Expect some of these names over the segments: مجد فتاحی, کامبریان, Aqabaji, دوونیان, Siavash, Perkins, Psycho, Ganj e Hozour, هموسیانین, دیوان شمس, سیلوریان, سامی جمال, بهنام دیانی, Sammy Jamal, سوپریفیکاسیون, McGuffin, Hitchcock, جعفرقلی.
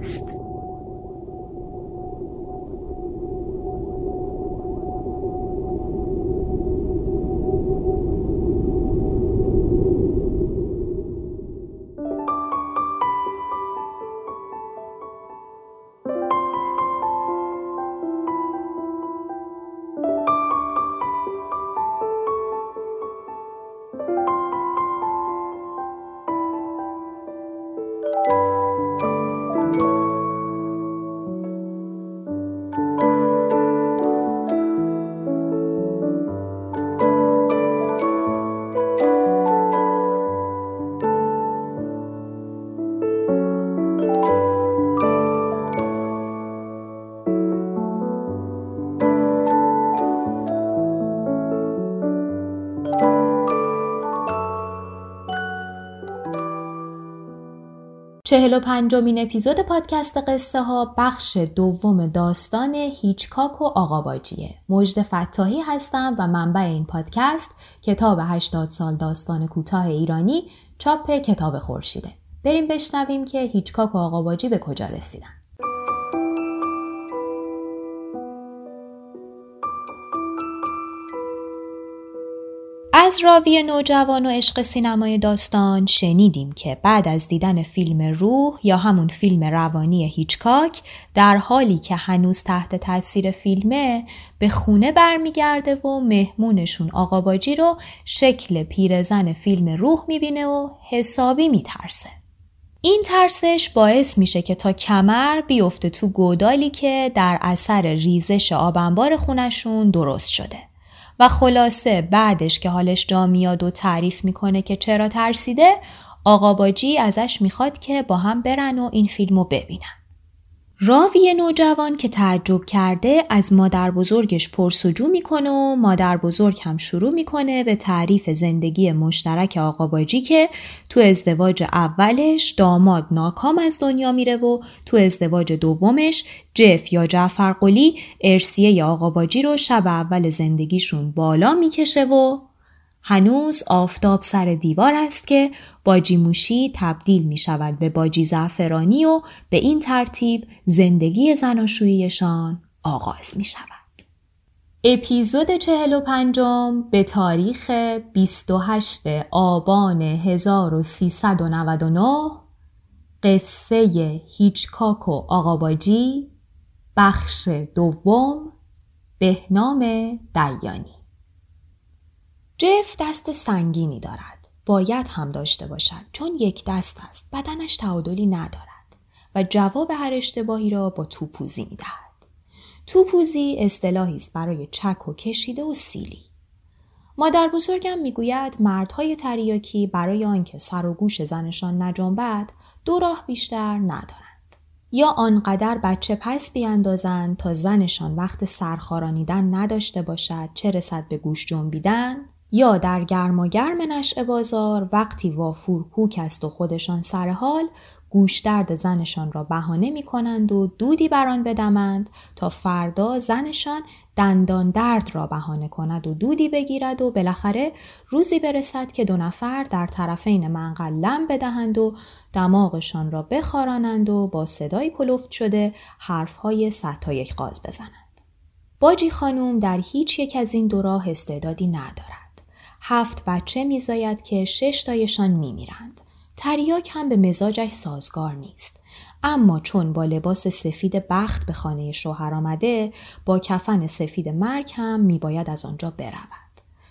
است. چهل و پنجمین اپیزود پادکست قصه ها بخش دوم داستان هیچکاک و آقاباجیه. مجد فتاحی هستم و منبع این پادکست کتاب 80 سال داستان کوتاه ایرانی چاپ کتاب خورشیده. بریم بشنویم که هیچکاک و آقاباجی به کجا رسیدن. از راوی نوجوان و عشق سینمای داستان شنیدیم که بعد از دیدن فیلم روح یا همون فیلم روانی هیچکاک، در حالی که هنوز تحت تاثیر فیلمه به خونه برمیگرده و مهمونشون آقاباجی رو شکل پیرزن فیلم روح میبینه و حسابی میترسه. این ترسش باعث میشه که تا کمر بیفته تو گودالی که در اثر ریزش آب انبار خونشون درست شده. و خلاصه بعدش که حالش جا میاد و تعریف میکنه که چرا ترسیده، آقاباجی ازش میخواد که با هم برن و این فیلمو ببینن. راوی نوجوان که تعجب کرده از مادر بزرگش پرسجو میکنه و مادر بزرگ هم شروع میکنه به تعریف زندگی مشترک آقاباجی که تو ازدواج اولش داماد ناکام از دنیا میره و تو ازدواج دومش جف یا جعفرقلی ارثیه ی آقاباجی رو شب اول زندگیشون بالا میکشه و هنوز آفتاب سر دیوار است که باجی موشی تبدیل می شود به باجی زعفرانی و به این ترتیب زندگی زناشوییشان آغاز می شود. اپیزود 45 به تاریخ 28 آبان 1399 قصه هیچکاک و آقاباجی بخش دوم بهنام دیانی. جف دست سنگینی دارد. باید هم داشته باشد چون یک دست است. بدنش تعادلی ندارد و جواب هر اشتباهی را با توپوزی می دهد. توپوزی اصطلاحی است برای چک و کشیده و سیلی. مادر بزرگم می گوید مردهای تریاکی برای آنکه سر و گوش زنشان نجنبد دو راه بیشتر ندارند. یا آنقدر بچه پس بیاندازند تا زنشان وقت سرخارانیدن نداشته باشد، چه رسد به گوش جنبیدن، یا در گرماگرم نشئه بازار وقتی وافور کوک است و خودشان سرحال گوش درد زنشان را بهانه می کنند و دودی بران بدمند تا فردا زنشان دندان درد را بهانه کند و دودی بگیرد و بالاخره روزی برسد که دو نفر در طرفین منقل لم بدهند و دماغشان را بخارانند و با صدای کلفت شده حرفهای 101 قاز بزنند. باجی خانوم در هیچ یک از این دو راه استعدادی ندارد. 7 بچه میزاید که 6 تایشان میمیرند. تریاک هم به مزاجش سازگار نیست. اما چون با لباس سفید بخت به خانه شوهر آمده، با کفن سفید مرگ هم میباید از آنجا برود.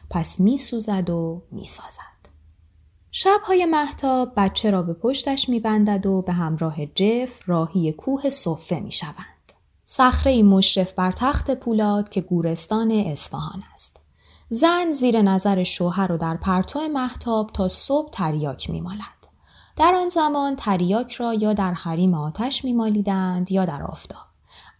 پس میسوزد و میسازد. شبهای مهتاب بچه را به پشتش میبندد و به همراه جف راهی کوه صفه میشوند. صخره‌ای مشرف بر تخت پولاد که گورستان اصفهان است. زن زیر نظر شوهر و در پرتو مهتاب تا صبح تریاک میمالد. در آن زمان تریاک را یا در حریم آتش میمالیدند یا در آفتاب.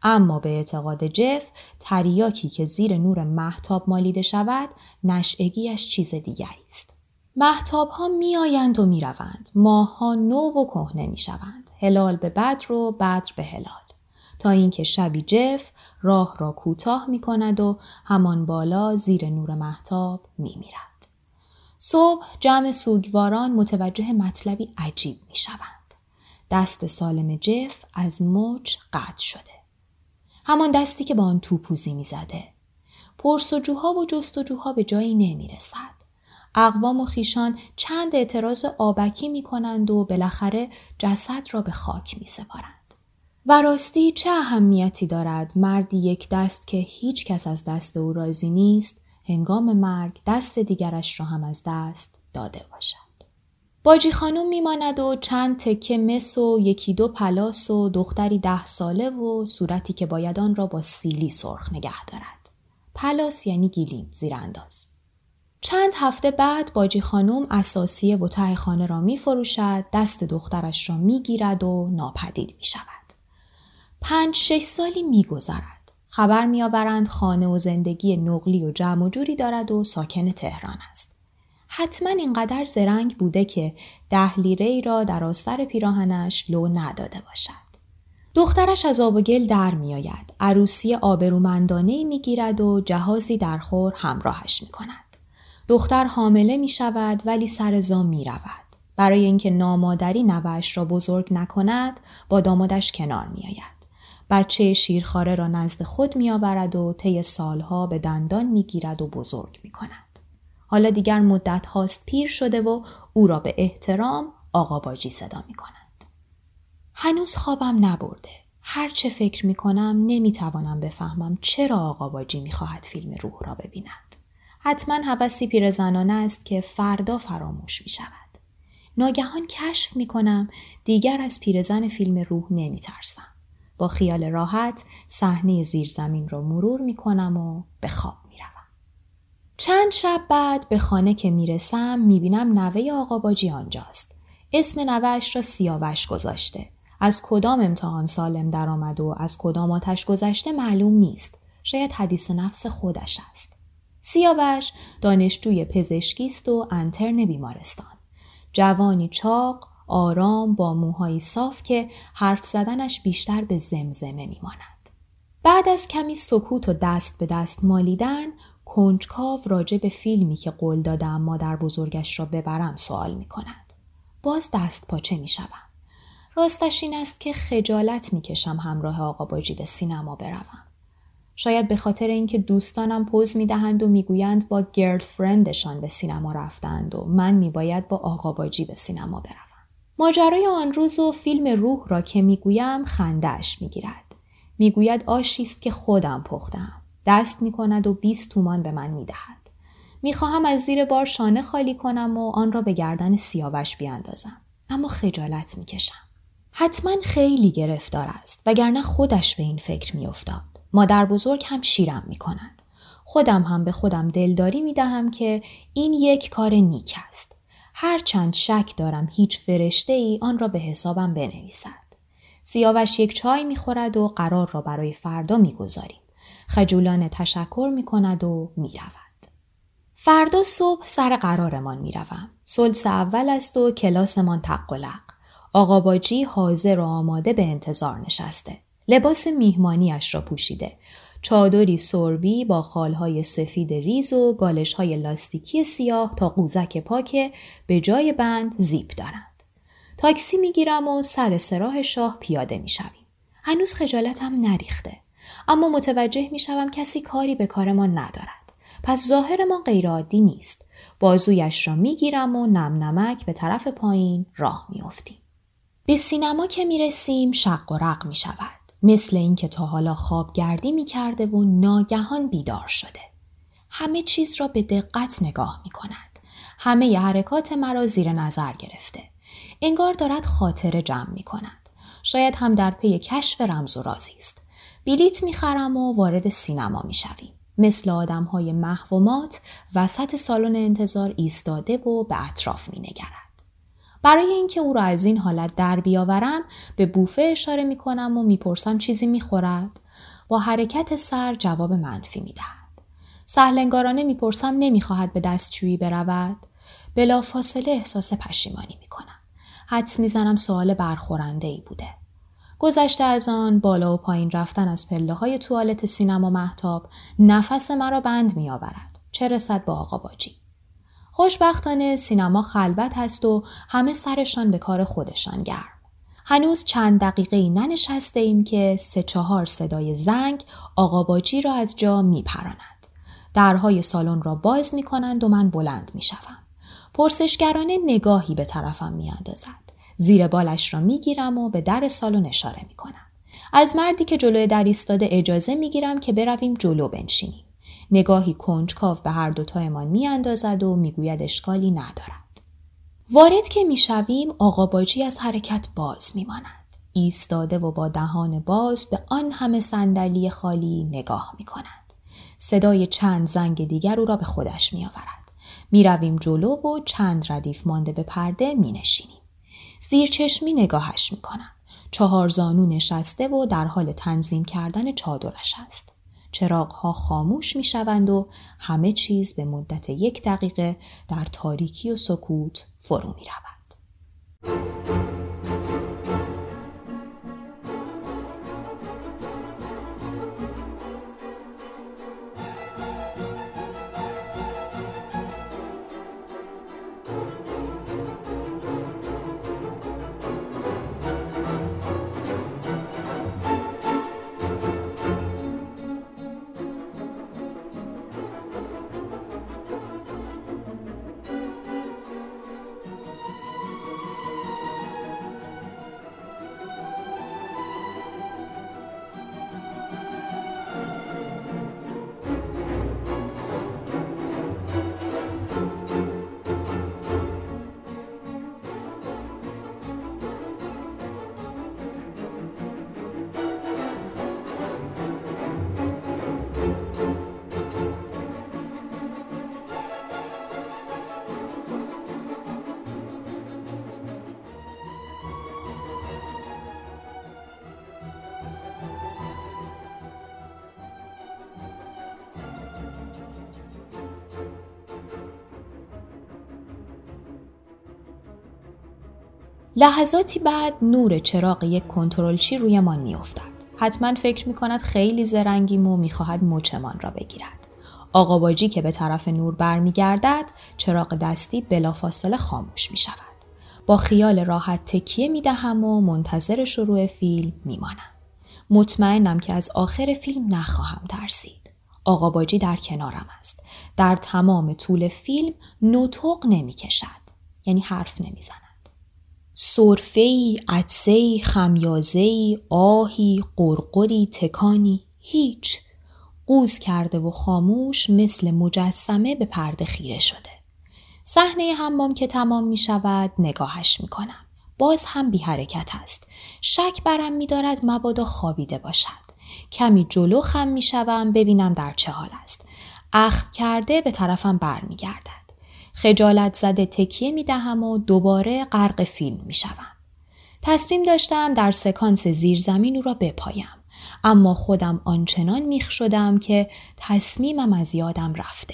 اما به اعتقاد جف تریاکی که زیر نور مهتاب مالیده شود نشئگیش چیز دیگری است. مهتاب ها می آیند و می روند. ماه ها نو و کهنه می شوند. هلال به بدر و بدر به هلال. تا اینکه شبی جف راه را کوتاه می کند و همان بالا زیر نور مهتاب می میرد. صبح جمع سوگواران متوجه مطلبی عجیب می شوند. دست سالم جف از موج قطع شده. همان دستی که با آن توپوزی می زده. پرسجوها و جستجوها به جایی نمی رسد. اقوام و خیشان چند اعتراض آبکی می کنند و بالاخره جسد را به خاک می سپارند. و راستی چه اهمیتی دارد مردی یک دست که هیچ کس از دست او راضی نیست، هنگام مرگ دست دیگرش را هم از دست داده باشد. باجی خانم می ماند و چند تکه مس و یکی دو پلاس و دختری 10 ساله و صورتی که باید آن را با سیلی سرخ نگه دارد. پلاس یعنی گیلیم، زیرانداز. چند هفته بعد باجی خانم اساسیه و ته خانه را می فروشد، دست دخترش را می گیرد و ناپدید می شود. 5-6 سالی می گذرد. خبر می آورند خانه و زندگی نقلی و جمع و جوری دارد و ساکن تهران است. حتما اینقدر زرنگ بوده که 10 لیره را در آستر پیراهنش لو نداده باشد. دخترش از آب و گل در می آید. عروسی آبرومندانه‌ای می گیرد و جهازی در خور همراهش می کند. دختر حامله می شود ولی سر زا می رود. برای اینکه نامادری نوه‌اش را بزرگ نکند با دامادش کنار می آید. بچه شیرخواره را نزد خود می آورد و طی سالها به دندان می گیرد و بزرگ می کند. حالا دیگر مدت هاست پیر شده و او را به احترام آقاباجی صدا می کند. هنوز خوابم نبرده. هر چه فکر می کنم نمی توانم بفهمم چرا آقاباجی می خواهد فیلم روح را ببیند. حتما هوسی پیرزنانه است که فردا فراموش می شود. ناگهان کشف می کنم دیگر از پیرزن فیلم روح نمی ترسم. با خیال راحت صحنه زیرزمین را مرور می کنم و به خواب می روم. چند شب بعد به خانه که می رسم می بینم نوه آقاباجی آنجاست. اسم نوه‌اش را سیاوش گذاشته. از کدام امتحان سالم در آمد و از کدام آتش گذشته معلوم نیست. شاید حدیث نفس خودش است. سیاوش دانشجوی پزشکی است و انترن بیمارستان. جوانی چاق، آرام، با موهای صاف که حرف زدنش بیشتر به زمزمه میماند. بعد از کمی سکوت و دست به دست مالیدن، کنجکاو راجع به فیلمی که قول دادم مادر بزرگش را ببرم سوال میکند. باز دست پاچه میشوم. راستش این است که خجالت میکشم همراه آقاباجی به سینما بروم. شاید به خاطر اینکه دوستانم پوز میدهند و میگویند با گرلفرندشان به سینما رفتند و من میباید با آقاباجی به سینما بروم. ماجرای آن روز و فیلم روح را که میگویم خنده‌اش میگیرد. میگوید آشی است که خودم پختم. دست میکند و 20 تومان به من میدهد. میخواهم از زیر بار شانه خالی کنم و آن را به گردن سیاوش بیاندازم، اما خجالت میکشم. حتما خیلی گرفتار است وگرنه خودش به این فکر میافتاد. مادر بزرگ هم شیرم می کند. خودم هم به خودم دلداری می دهم که این یک کار نیک است. هرچند شک دارم هیچ فرشته ای آن را به حسابم بنویسد. سیاوش یک چای می خورد و قرار را برای فردا می گذاریم. خجولانه تشکر می کند و می رود. فردا صبح سر قرارمان می روم. سلس اول است و کلاسمان تقلق. آقاباجی حاضر و آماده به انتظار نشسته. لباس میهمانیش را پوشیده، چادری سربی با خالهای سفید ریز و گالشهای لاستیکی سیاه تا قوزک پا که به جای بند زیپ دارند. تاکسی میگیرم و سر سراح شاه پیاده میشویم. هنوز خجالتم نریخته، اما متوجه میشوم کسی کاری به کار ما ندارد. پس ظاهرمان غیرعادی نیست. بازویش را میگیرم و نمنمک به طرف پایین راه میافتیم. به سینما که میرسیم شق و رق میشود. مثل این که تا حالا خوابگردی می کرده و ناگهان بیدار شده. همه چیز را به دقت نگاه می کند. همه ی حرکات مرا زیر نظر گرفته. انگار دارد خاطره جمع می کند. شاید هم در پی کشف رمز و رازی است. بلیت می خرم و وارد سینما می شویم. مثل آدم های محومات وسط سالن انتظار ایستاده و به اطراف می نگرد. برای اینکه او را از این حالت در بیاورم به بوفه اشاره می کنم و می پرسم چیزی می خورد؟ با حرکت سر جواب منفی می دهد. سهلنگارانه می پرسم نمی خواهد به دستشویی برود؟ بلافاصله احساس پشیمانی میکنم. حدس میزنم سوال برخورنده‌ای بوده. گذشته از آن، بالا و پایین رفتن از پله‌های توالت سینما مهتاب نفس مرا بند میآورد. چه رسد با آقاباجی. خوشبختانه سینما خلوت هست و همه سرشان به کار خودشان گرم. هنوز چند دقیقه‌ای ننشسته ایم که 3-4 صدای زنگ آقاباجی را از جا میپرانند. درهای سالن را باز میکنند و من بلند میشوم. پرسشگرانه نگاهی به طرفم میاندازد. زیر بالش را میگیرم و به در سالن اشاره میکنم. از مردی که جلوی در ایستاده اجازه میگیرم که برویم جلو بنشینیم. نگاهی کنجکاو به هر دوتایمان میاندازد و میگوید اشکالی ندارد. وارد که میشویم، آقاباجی از حرکت باز میماند. ایستاده و با دهان باز به آن همه صندلی خالی نگاه میکند. صدای چند زنگ دیگر او را به خودش میآورد. میرویم جلو و چند ردیف مانده به پرده مینشینیم. زیرچشمی نگاهش میکنم. 4 زانو نشسته و در حال تنظیم کردن چادرش است. چراغ‌ها خاموش می‌شوند و همه چیز به مدت 1 دقیقه در تاریکی و سکوت فرو می‌رود. لحظاتی بعد نور چراغ یک کنترلچی روی ما میافتد. حتما فکر میکند خیلی زرنگیم و میخواهد مچمان را بگیرد. آقاباجی که به طرف نور برمیگردد، چراغ دستی بلافاصله خاموش میشود. با خیال راحت تکیه میدهم و منتظر شروع فیلم میمانم. مطمئنم که از آخر فیلم نخواهم ترسید. آقاباجی در کنارم است. در تمام طول فیلم نطق نمیکشد. یعنی حرف نمیزند. سرفه‌ای، عطسه‌ای، خمیازه‌ای، آهی، قرقری، تکانی، هیچ. قوز کرده و خاموش مثل مجسمه به پرده خیره شده. صحنه حمام که تمام می شود نگاهش می کنم. باز هم بی حرکت است. شک برم می دارد مبادا خوابیده باشد. کمی جلو خم می شوم ببینم در چه حال است. اخم کرده به طرفم بر می گردد. خجالت زده تکیه می دهم و دوباره غرق فیلم می شوم. تصمیم داشتم در سکانس زیرزمین او را بپایم. اما خودم آنچنان میخ شدم که تصمیمم از یادم رفته.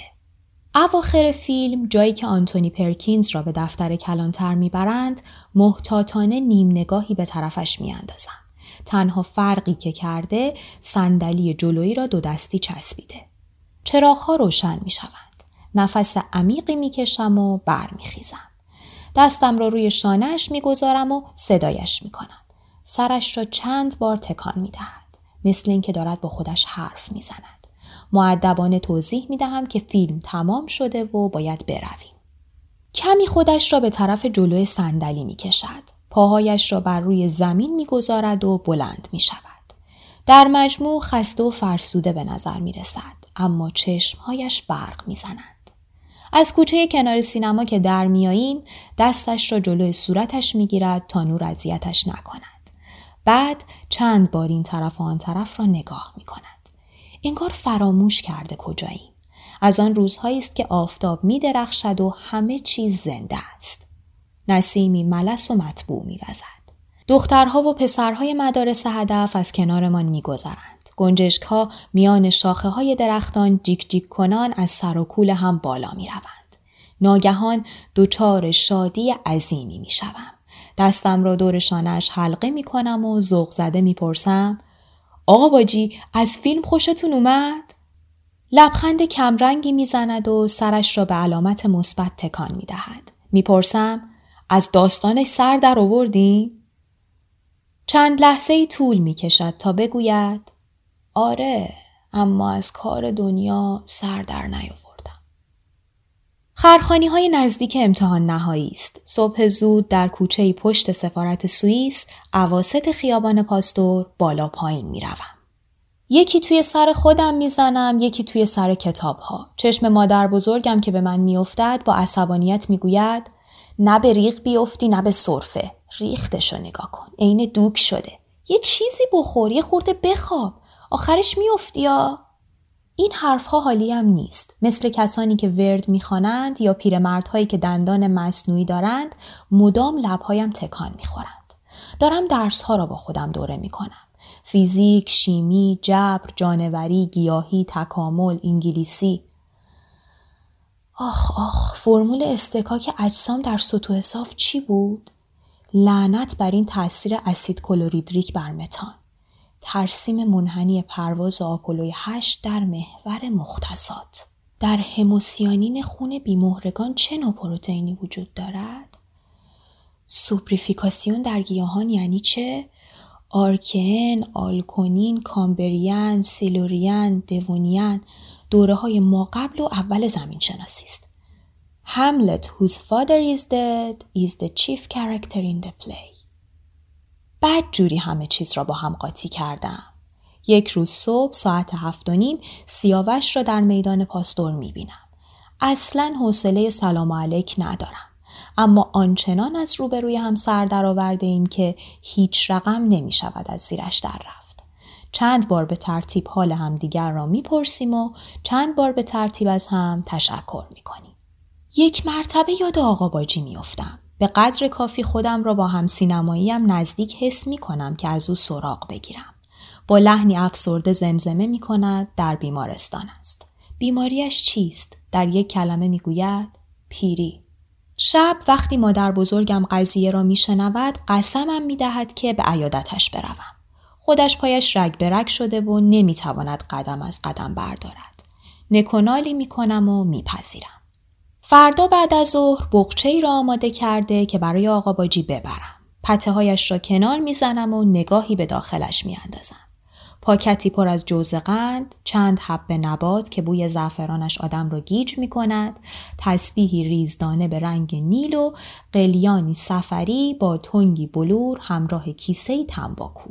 اواخر فیلم جایی که آنتونی پرکینز را به دفتر کلانتر می برند، محتاطانه نیم نگاهی به طرفش می اندازم. تنها فرقی که کرده، صندلی جلویی را 2 دستی چسبیده. چراغ‌ها روشن می شوند. نفس عمیقی میکشم و برمیخیزم. دستم را روی شانهش میگذارم و صدایش میکنم. سرش را چند بار تکان میدهد. مثل این که دارد با خودش حرف میزند. مؤدبانه توضیح میدهم که فیلم تمام شده و باید برویم. کمی خودش را به طرف جلوی صندلی میکشد. پاهایش را بر روی زمین میگذارد و بلند میشود. در مجموع خسته و فرسوده به نظر میرسد. اما چشمهایش برق میزنند. از کوچه کنار سینما که در میاییم، دستش را جلوی صورتش میگیرد تا نور اذیتش نکند. بعد چند بار این طرف و آن طرف را نگاه میکند. انگار فراموش کرده کجاییم. از آن روزهایی است که آفتاب میدرخشد و همه چیز زنده است. نسیمی ملس و مطبوع میوزد. دخترها و پسرهای مدارس هدف از کنارمان میگذرند. گنجشک‌ها میان شاخه‌های درختان جیک جیک کنان از سر و کول هم بالا می‌روند. ناگهان دوچار شادی عظیمی می شوم. دستم را دور شانه‌اش حلقه می کنم و ذوق زده می پرسم آقاباجی از فیلم خوشتون اومد؟ لبخند کمرنگی می زند و سرش را به علامت مثبت تکان می دهد. می پرسم از داستانش سر در آوردین؟ چند لحظه‌ای طول می کشد تا بگوید آره، اما از کار دنیا سر در نیاوردم. خرخانی‌های نزدیک امتحان نهایی است. صبح زود در کوچه‌ای پشت سفارت سوئیس، اواسط خیابان پاستور بالا پایین می‌روم. یکی توی سر خودم می‌زنم، یکی توی سر کتاب‌ها. چشم مادر بزرگم که به من می‌افتد با عصبانیت می‌گوید نه به ریغ بیفتی نه به سرفه. ریختشو نگاه کن. عین دوک شده. یه چیزی بخور، یه خورده بخواب. آخرش میافتی یا؟ این حرفها حالیم نیست. مثل کسانی که ورد میخوانند یا پیرمردهایی که دندان مصنوعی دارند، مدام لبهایم تکان میخورند. دارم درسها را با خودم دوره میکنم. فیزیک، شیمی، جبر، جانوری، گیاهی، تکامل، انگلیسی. آخ آخ، فرمول استکاک اجسام در سطوح صاف چی بود؟ لعنت بر این تاثیر اسید کلوریدریک بر متان. ترسیم منحنی پرواز آپولوی 8 در محور مختصات. در هموسیانین خون بیمهرگان چه نوع پروتئینی وجود دارد؟ سوپریفیکاسیون در گیاهان یعنی چه؟ آرکین، آلکونین، کامبریان، سیلوریان، دوونیان دوره های ما قبل و اول زمین شناسی است. Hamlet whose father is dead is the chief character in the play. بعد جوری همه چیز را با هم قاطی کردم. یک روز صبح ساعت 7:30 سیاوش را در میدان پاستور میبینم. اصلاً حوصله سلام علیک ندارم. اما آنچنان از روبروی هم سر در آورده ایم که هیچ رقم نمیشود از زیرش در رفت. چند بار به ترتیب حال هم دیگر را میپرسیم و چند بار به ترتیب از هم تشکر میکنیم. یک مرتبه یاد آقاباجی میافتم. به قدر کافی خودم را با هم سینماییم نزدیک حس می کنم که از او سراغ بگیرم. با لحنی افسرده زمزمه می کند در بیمارستان است. بیماریش چیست؟ در یک کلمه می گوید پیری. شب وقتی مادر بزرگم قضیه را می شنود قسمم می دهد که به عیادتش بروم. خودش پایش رگ به رگ شده و نمی تواند قدم از قدم بردارد. نکونالی می کنم و می پذیرم. فردا بعد از ظهر بقچه‌ای را آماده کرده که برای آقاباجی ببرم. پته‌هایش را کنار میزنم و نگاهی به داخلش میاندازم. پاکتی پر از جوز قند، چند حبه نبات که بوی زعفرانش آدم را گیج می‌کند، تسبیحی ریزدانه به رنگ نیل و قلیانی سفری با تنگی بلور همراه کیسه‌ای تنباکو.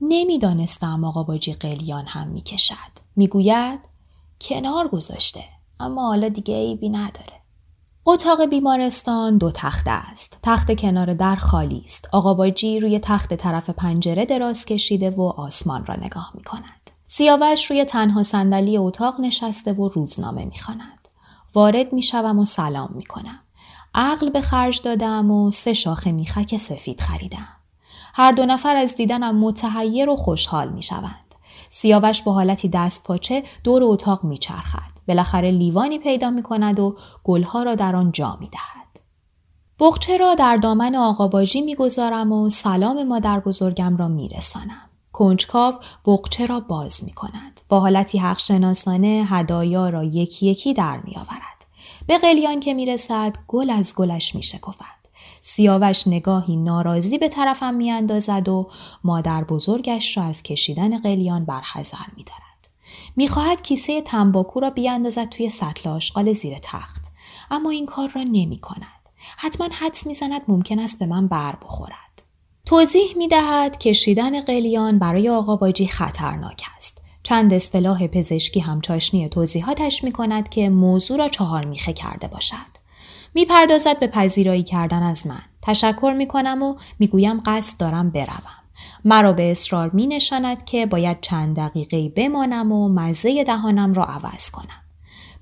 نمی‌دانستم آقاباجی قلیان هم می‌کشد. می‌گوید کنار گذاشته. اما حالا دیگه عیبی نداره. اتاق بیمارستان دو تخته است. تخت کنار در خالی است. آقاباجی روی تخت طرف پنجره دراز کشیده و آسمان را نگاه می کند. سیاوش روی تنها صندلی اتاق نشسته و روزنامه می خواند. وارد می شوم و سلام می کنم. عقل به خرج دادم و 3 شاخه میخک سفید خریدم. هر دو نفر از دیدنم متحیر و خوشحال می شوند. سیاوش با حالتی دست پاچه دور اتاق میچرخد. بالاخره لیوانی پیدا میکند و گلها را در آن جا میدهد. بقچه را در دامن آقاباجی میگذارم و سلام مادر بزرگم را میرسانم. کنجکاو بقچه را باز میکند. با حالتی حق شناسانه هدایا را یکی یکی در میآورد. به قلیان که میرسد گل از گلش میشکفد. سیاوش نگاهی ناراضی به طرفم میاندازد و مادر بزرگش را از کشیدن قلیان برحذر می‌دارد. می‌خواهد کیسه تنباکو را بیاندازد توی سطل آشغال زیر تخت، اما این کار را نمی‌کند. حتما حدس می‌زند ممکن است به من بر بخورد. توضیح می‌دهد کشیدن قلیان برای آقاباجی خطرناک است. چند اصطلاح پزشکی هم چاشنی توضیحاتش می‌کند که موضوع را 4 میخه کرده باشد. میپردازد به پذیرایی کردن از من. تشکر میکنم و میگویم قصد دارم بروم. مرا به اصرار مینشاند که باید چند دقیقه بمانم و مزه دهانم را عوض کنم.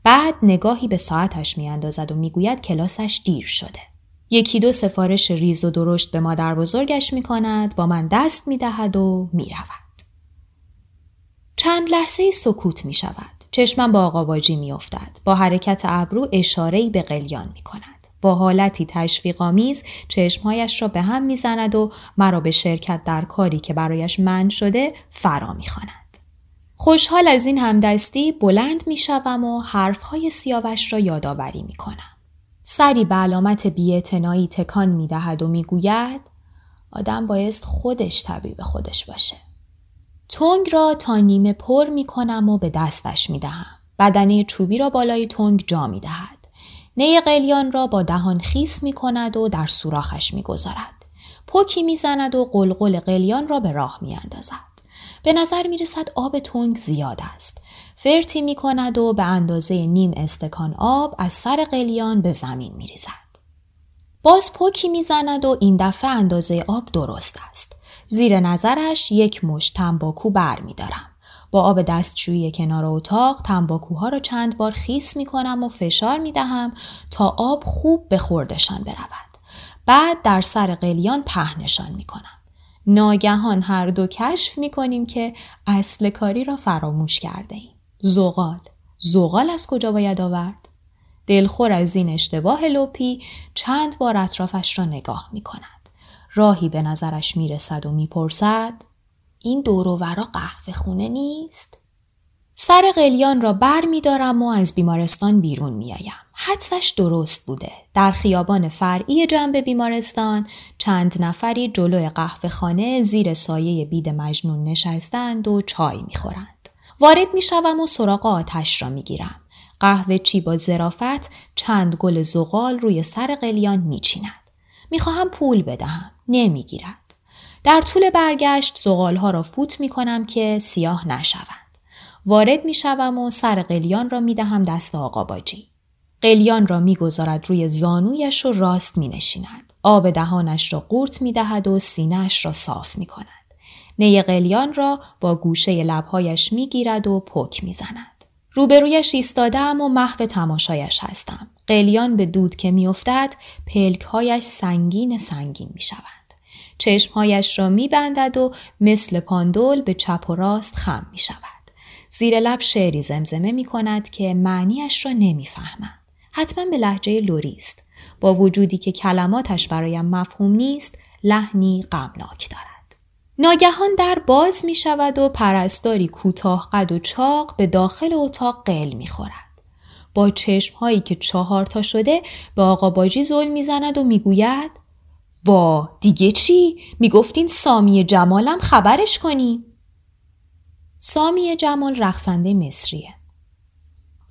بعد نگاهی به ساعتش میاندازد و میگوید کلاسش دیر شده. 1-2 سفارش ریز و درشت به مادر بزرگش میکند، با من دست میدهد و میرود. چند لحظه سکوت میشود. چشمم با آقاباجی می افتد. با حرکت ابرو اشاره‌ای به قلیان می کند. با حالتی تشویق‌آمیز چشمهایش را به هم می زند و مرا به شرکت در کاری که برایش منع شده فرا می خواند. خوشحال از این همدستی بلند می شوم و حرفهای سیاوش را یادآوری می کنم. سری به علامت بی‌اعتنایی تکان می دهد و می گوید آدم بایست خودش طبیب خودش باشه. تنگ را تا نیمه پر می کنم و به دستش می دهم. بدنه چوبی را بالای تنگ جا می دهد. نی قلیان را با دهان خیس می کند و در سوراخش می گذارد. پوکی می زند و قلقل قلیان را به راه می اندازد. به نظر می رسد آب تنگ زیاد است. فرتی می کند و به اندازه نیم استکان آب از سر قلیان به زمین می ریزد. باز پوکی می زند و این دفعه اندازه آب درست است. زیر نظرش یک مشت تنباکو بر می دارم. با آب دستشویی کنار اتاق تنباکوها را چند بار خیس می کنم و فشار می دهم تا آب خوب به خوردشان برود. بعد در سر قلیان پهنشان می کنم. ناگهان هر دو کشف می کنیم که اصل کاری را فراموش کرده ایم. زغال از کجا باید آورد؟ دلخور از این اشتباه لوپی چند بار اطرافش را نگاه می کند. راهی به نظرش میرسد و میپرسد این دور و ورا قهوه خونه نیست؟ سر قلیان را بر میدارم و از بیمارستان بیرون میایم. حدسش درست بوده. در خیابان فرعی جنب بیمارستان چند نفری جلوی قهوه خانه زیر سایه بید مجنون نشستند و چای میخورند. وارد میشوم و سراغ آتش را میگیرم. قهوه چی با ظرافت چند گل زغال روی سر قلیان میچیند. میخواهم پول بدهم. نمیگیرد. در طول برگشت زغالها را فوت میکنم که سیاه نشوند. وارد میشوم و سر قلیان را میدهم دست آقاباجی. قلیان را میگذارد روی زانویش و راست مینشیند. آب دهانش را قورت میدهد و سینه‌اش را صاف میکند. نی قلیان را با گوشه لبهایش میگیرد و پک میزند. روبرویش ایستادم و محو تماشایش هستم. قلیان به دود که میافتد پلکهایش سنگین میشوند. چشمهایش را میبندد و مثل پاندول به چپ و راست خم میشود. زیر لب شعری زمزمه میکند که معنیش را نمیفهمم. حتما به لهجه لری است. با وجودی که کلماتش برایم مفهوم نیست، لحنی غمناک دارد. ناگهان در باز می شود و پرستاری کوتاه قد و چاق به داخل اتاق قل می خورد. با چشم هایی که 4 تا شده به آقاباجی زل می زند و می گوید وا دیگه چی؟ می گفتین سامی جمالم خبرش کنی؟ سامی جمال رقصنده مصریه.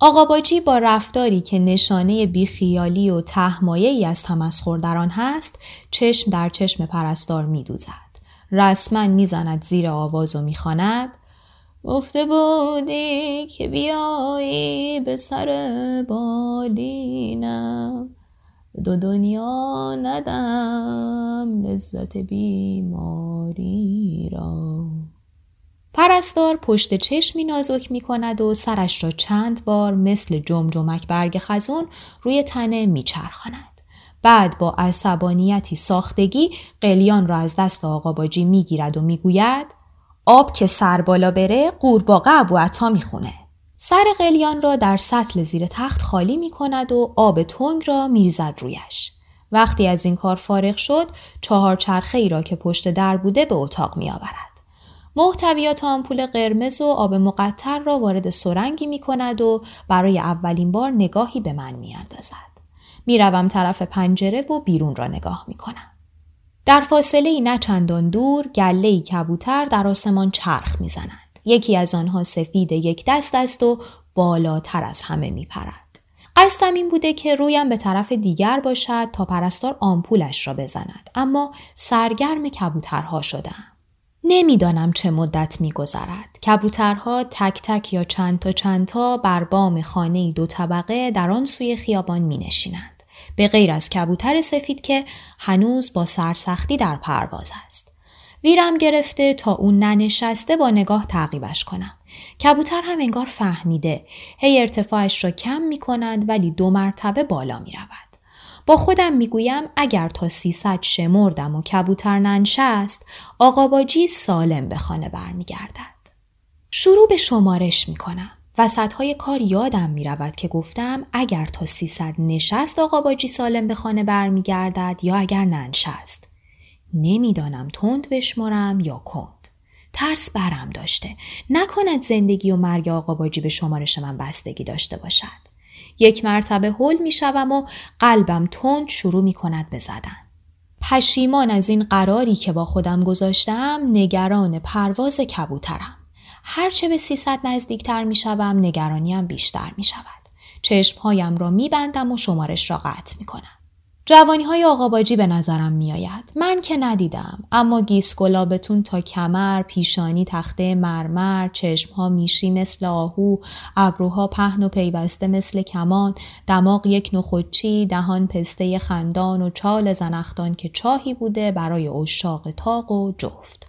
آقاباجی با رفتاری که نشانه بیخیالی و تهمایه‌ای از تمسخر در آن هست چشم در چشم پرستار می دوزد. رسما میزند زیر آواز و میخواند گفته بودی که بیایی به سر بالینم دو دنیا ندم لذت بیماری را. پرستار پشت چشمی نازک میکند و سرش را چند بار مثل جمجمک برگ خزون روی تنه میچرخاند. بعد با عصبانیتی ساختگی قلیان را از دست آقاباجی میگیرد و میگوید آب که سر بالا بره قورباغه ابوعطا میخونه. سر قلیان را در سطل زیر تخت خالی میکند و آب تنگ را میریزد رویش. وقتی از این کار فارغ شد 4 چرخه ای را که پشت در بوده به اتاق میآورد. محتویات آمپول قرمز و آب مقطر را وارد سرنگی میکند و برای اولین بار نگاهی به من میاندازد. میروم طرف پنجره و بیرون را نگاه میکنم. در فاصله نه چندان دور گله‌ای کبوتر در آسمان چرخ میزنند. یکی از آنها سفید یک دست است و بالاتر از همه میپرد. قصدم این بوده که رویم به طرف دیگر باشد تا پرستار آمپولش را بزند، اما سرگرم کبوترها شدم. نمیدانم چه مدت میگذرد. کبوترها تک تک یا چند تا بر بام خانه‌ای 2 طبقه در آن سوی خیابان مینشینند. به غیر از کبوتر سفید که هنوز با سرسختی در پرواز است. ویرم گرفته تا اون ننشسته با نگاه تعقیبش کنم. کبوتر هم انگار فهمیده. هی ارتفاعش را کم می کند ولی 2 مرتبه بالا می رود. با خودم می گویم اگر تا 300 شمردم و کبوتر ننشست آقاباجی سالم به خانه برمی گردد. شروع به شمارش می کنم. وسط‌های کار یادم می رود که گفتم اگر تا 300 نشست آقاباجی سالم به خانه برمی گردد یا اگر ننشست. نمیدانم تند بشمارم یا کند. ترس برم داشته. نکند زندگی و مرگ آقاباجی به شمارش من بستگی داشته باشد. یک مرتبه هول می شوم و قلبم تند شروع می کند به زدن. پشیمان از این قراری که با خودم گذاشتم، نگران پرواز کبوترم. هرچه به 300 نزدیکتر می شوم نگرانیم بیشتر می شود. چشمهایم را می بندم و شمارش را قطع می کنم. جوانی های آقاباجی به نظرم می آید. من که ندیدم، اما گیس گلابتون تا کمر، پیشانی تخته مرمر، چشمها میشی مثل آهو، ابروها پهن و پیوسته مثل کمان، دماغ یک نخودچی، دهان پسته خندان و چال زنخدان که چاهی بوده برای عشاق تاق و جفت.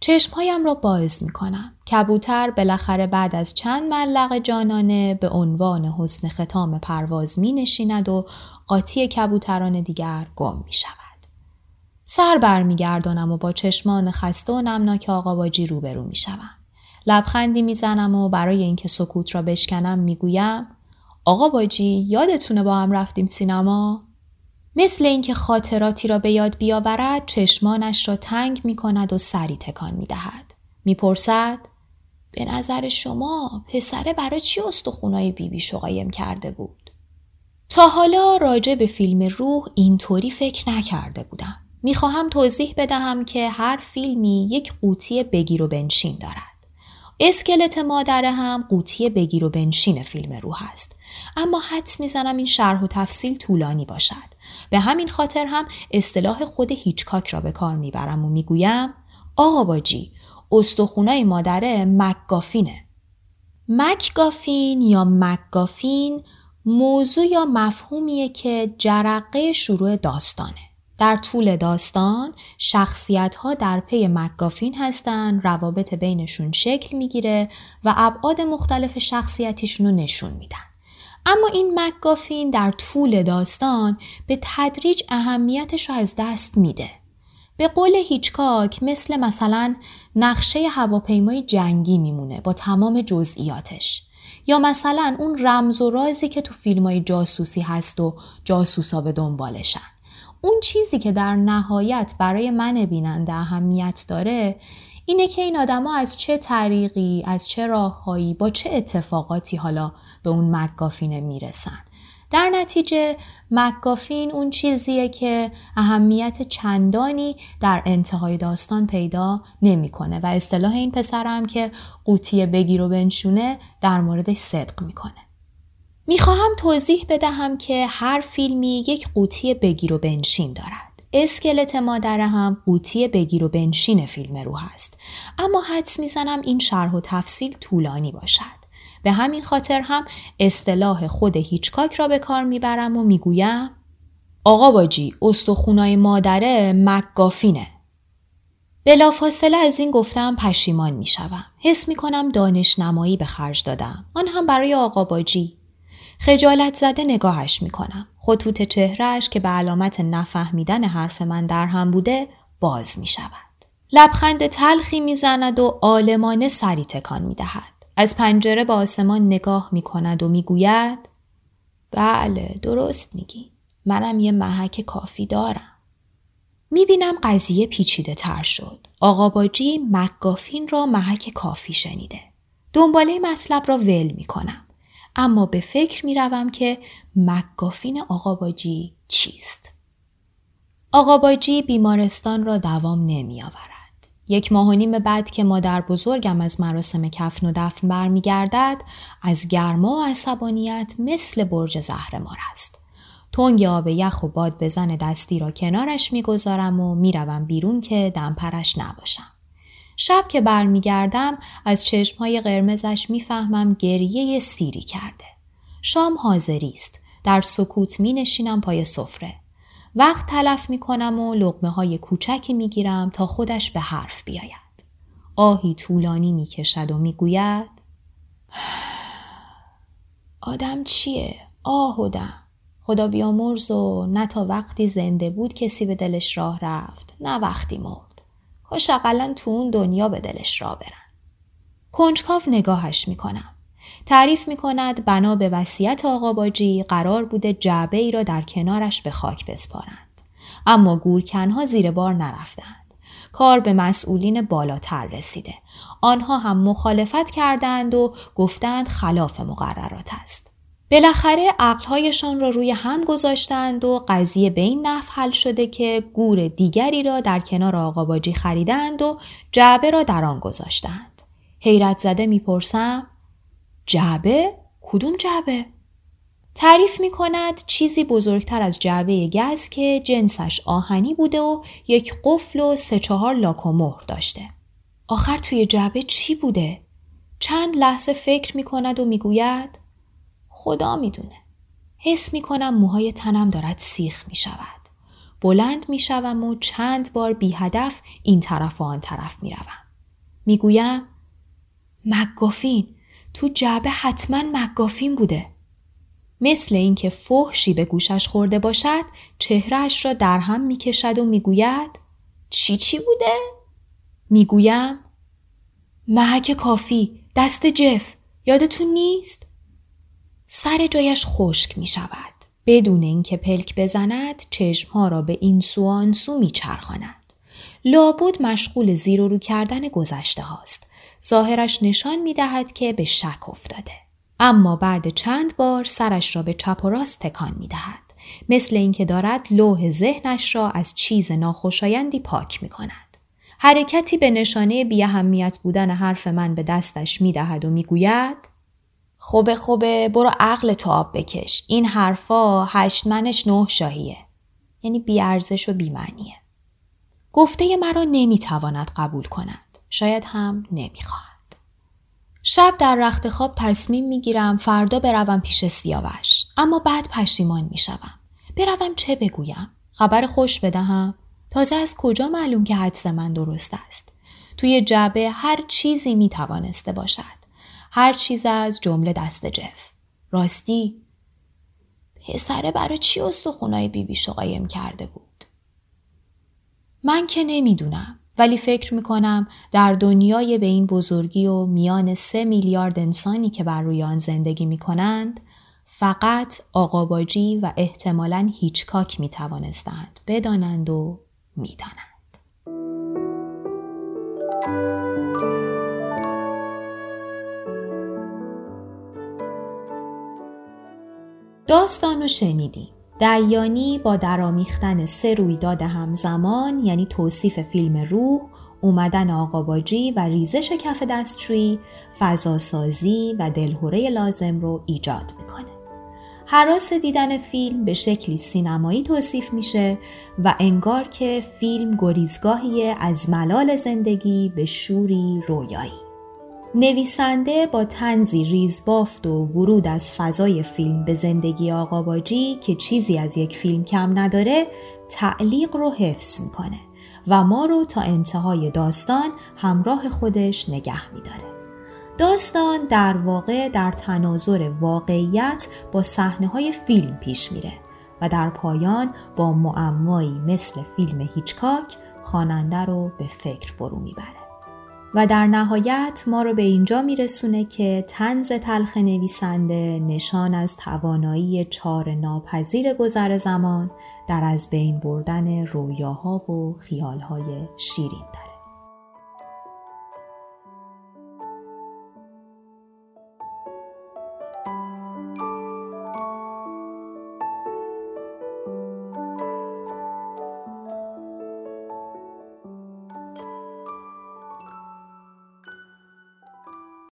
چشمهایم را باز می کنم. کبوتر بالاخره بعد از چند ملق جانانه به عنوان حسن ختام پرواز می نشیند و قاطی کبوتران دیگر گم می شود. سر بر می گردانم و با چشمان خسته و نمناک آقاباجی روبرو می شوم. لبخندی می زنم و برای اینکه سکوت را بشکنم می گویم آقاباجی یادتونه با هم رفتیم سینما؟ مثل اینکه خاطراتی را به یاد بیاورد چشمانش را تنگ می کند و سری تکان می دهد. می پرسد به نظر شما پسره برای چی استخونای بیبیشو قایم کرده بود؟ تا حالا راجع به فیلم روح اینطوری فکر نکرده بودم. می خواهم توضیح بدهم که هر فیلمی یک قوطی بگیر و بنشین دارد. اسکلت مادر هم قوطی بگیر و بنشین فیلم روح است. اما حدس می زنم این شرح و تفصیل طولانی باشد. به همین خاطر هم اصطلاح خود هیچکاک را به کار میبرم و میگویم آقاباجی استخونای مادره مکگافینه. مکگافین یا مکگافین موضوع یا مفهومیه که جرقه شروع داستانه. در طول داستان شخصیت‌ها در پی مکگافین هستند، روابط بینشون شکل میگیره و ابعاد مختلف شخصیتیشون رو نشون میدن. اما این مکگافین در طول داستان به تدریج اهمیتش رو از دست میده. به قول هیچکاک مثلا نقشه هواپیمای جنگی میمونه با تمام جزئیاتش، یا مثلا اون رمز و رازی که تو فیلمای جاسوسی هست و جاسوسا به دنبالشن. اون چیزی که در نهایت برای من بیننده اهمیت داره اینه که این آدما از چه طریقی، از چه راههایی، با چه اتفاقاتی حالا به اون مکگافین میرسن. در نتیجه مکگافین اون چیزیه که اهمیت چندانی در انتهای داستان پیدا نمیکنه و اصطلاح این پسرم که قوطی بگیر و بنشونه در موردش صدق میکنه. میخواهم توضیح بدهم که هر فیلمی یک قوطی بگیر و بنشین دارد. اسکلت مادر هم قوطی بگیر و بنشین فیلم روح است. اما حدس میزنم این شرح و تفصیل طولانی باشد. به همین خاطر هم اصطلاح خود هیچکاک را به کار میبرم و میگویم آقاباجی استخونای مادره مکگافینه. بلافاصله از این گفتم پشیمان میشوم. حس میکنم دانشنمایی به خرج دادم. آن هم برای آقاباجی. خجالت زده نگاهش میکنم. خطوط چهرهش که به علامت نفهمیدن حرف من در هم بوده باز می شود. لبخند تلخی می زند و عالمانه سری تکان می دهد. از پنجره به آسمان نگاه می کند و می گوید بله درست میگی. منم یه محک کافی دارم. می بینم قضیه پیچیده تر شد. آقاباجی مکگافین را محک کافی شنیده. دنباله مطلب را ول می کنم. اما به فکر می روم که مکگافین آقاباجی چیست؟ آقاباجی بیمارستان را دوام نمی آورد. 1.5 ماه بعد که مادر بزرگم از مراسم کفن و دفن برمی گردد، از گرما و عصبانیت مثل برج زهرمار است. تنگ آب یخ و باد بزن دستی را کنارش می گذارم و می روم بیرون که دمپرش نباشم. شب که برمیگردم از چشمهای قرمزش میفهمم گریه سیری کرده. شام حاضری است. در سکوت می نشینم پای سفره. وقت تلف می کنم و لقمه های کوچکی می گیرم تا خودش به حرف بیاید. آهی طولانی می کشد و می گوید آدم چیه؟ آدم. خدا بیامرز و نه تا وقتی زنده بود کسی به دلش راه رفت، نه وقتی مرد. کاش اقلن تو اون دنیا به دلش را برن. کنجکاو نگاهش میکنم. تعریف می‌کند بنا به وصیت آقاباجی قرار بوده جعبه‌ای را در کنارش به خاک بسپارند، اما گورکن‌ها زیر بار نرفتند. کار به مسئولین بالاتر رسیده. آنها هم مخالفت کردند و گفتند خلاف مقررات است. بالاخره عقل‌هایشان را روی هم گذاشتند و قضیه به این نحو حل شده که گور دیگری را در کنار آقاباجی خریدند و جعبه را در آن گذاشتند. حیرت زده میپرسم جعبه؟ کدوم جعبه؟ تعریف میکند چیزی بزرگتر از جعبه گز که جنسش آهنی بوده و یک قفل و 3-4 لاک و مهر داشته. آخر توی جعبه چی بوده؟ چند لحظه فکر میکند و میگوید خدا میدونه. حس میکنم موهای تنم دارد سیخ میشود. بلند میشوم و چند بار بی هدف این طرف و آن طرف میروم. میگویم مکگافین، تو جعبه حتما مکگافین بوده. مثل اینکه فحشی به گوشش خورده باشد، چهرهش را در هم میکشد و میگوید چی بوده؟ میگویم محک کافی، دست جف، یادتون نیست؟ سر جایش خشک می شود. بدون اینکه پلک بزند چشمها را به این سو آن سو می چرخاند. لابد مشغول زیر و رو کردن گذشته هاست. ظاهرش نشان می دهد که به شک افتاده. اما بعد چند بار سرش را به چپ و راست تکان می دهد. مثل اینکه دارد لوح ذهنش را از چیز ناخوشایندی پاک می کند. حرکتی به نشانه بی اهمیت بودن حرف من به دستش می دهد و می گوید خوبه برو عقل تو آب بکش. این حرفا 8 منش 9 شاهیه. یعنی بی‌ارزش و بی‌معنیه. گفته مرا نمیتواند قبول کند. شاید هم نمیخواهد. شب در رخت خواب تصمیم میگیرم فردا بروم پیش سیاوش. اما بعد پشیمان میشوم. بروم چه بگویم؟ خبر خوش بدهم؟ تازه از کجا معلوم که حدس من درست است؟ توی جعبه هر چیزی میتوانسته باشد. هر چیز از جمله دست جف. راستی پسره برای چی استخونای بیبیشو قایم کرده بود؟ من که نمیدونم، ولی فکر میکنم در دنیای به این بزرگی و میان 3 میلیارد انسانی که بر روی آن زندگی میکنند فقط آقاباجی و احتمالاً هیچکاک میتوانستند بدانند و میدانند. داستانو شنیدیم. دیانی با درامیختن 3 رویداد همزمان، یعنی توصیف فیلم روح، اومدن آقاباجی و ریزش کف دستشویی، فضاسازی و دلهوره لازم رو ایجاد میکنه. هراس دیدن فیلم به شکلی سینمایی توصیف میشه و انگار که فیلم گریزگاهیه از ملال زندگی به شوری رویایی. نویسنده با طنزی ریزبافت و ورود از فضای فیلم به زندگی آقاباجی که چیزی از یک فیلم کم نداره تعلیق رو حفظ میکنه و ما رو تا انتهای داستان همراه خودش نگه میداره. داستان در واقع در تناظر واقعیت با صحنه‌های فیلم پیش میره و در پایان با معمایی مثل فیلم هیچکاک خواننده رو به فکر فرو میبره. و در نهایت ما رو به اینجا میرسونه که طنز تلخ نویسنده نشان از توانایی چاره ناپذیر گذر زمان در از بین بردن رویاها و خیالهای شیرین ده.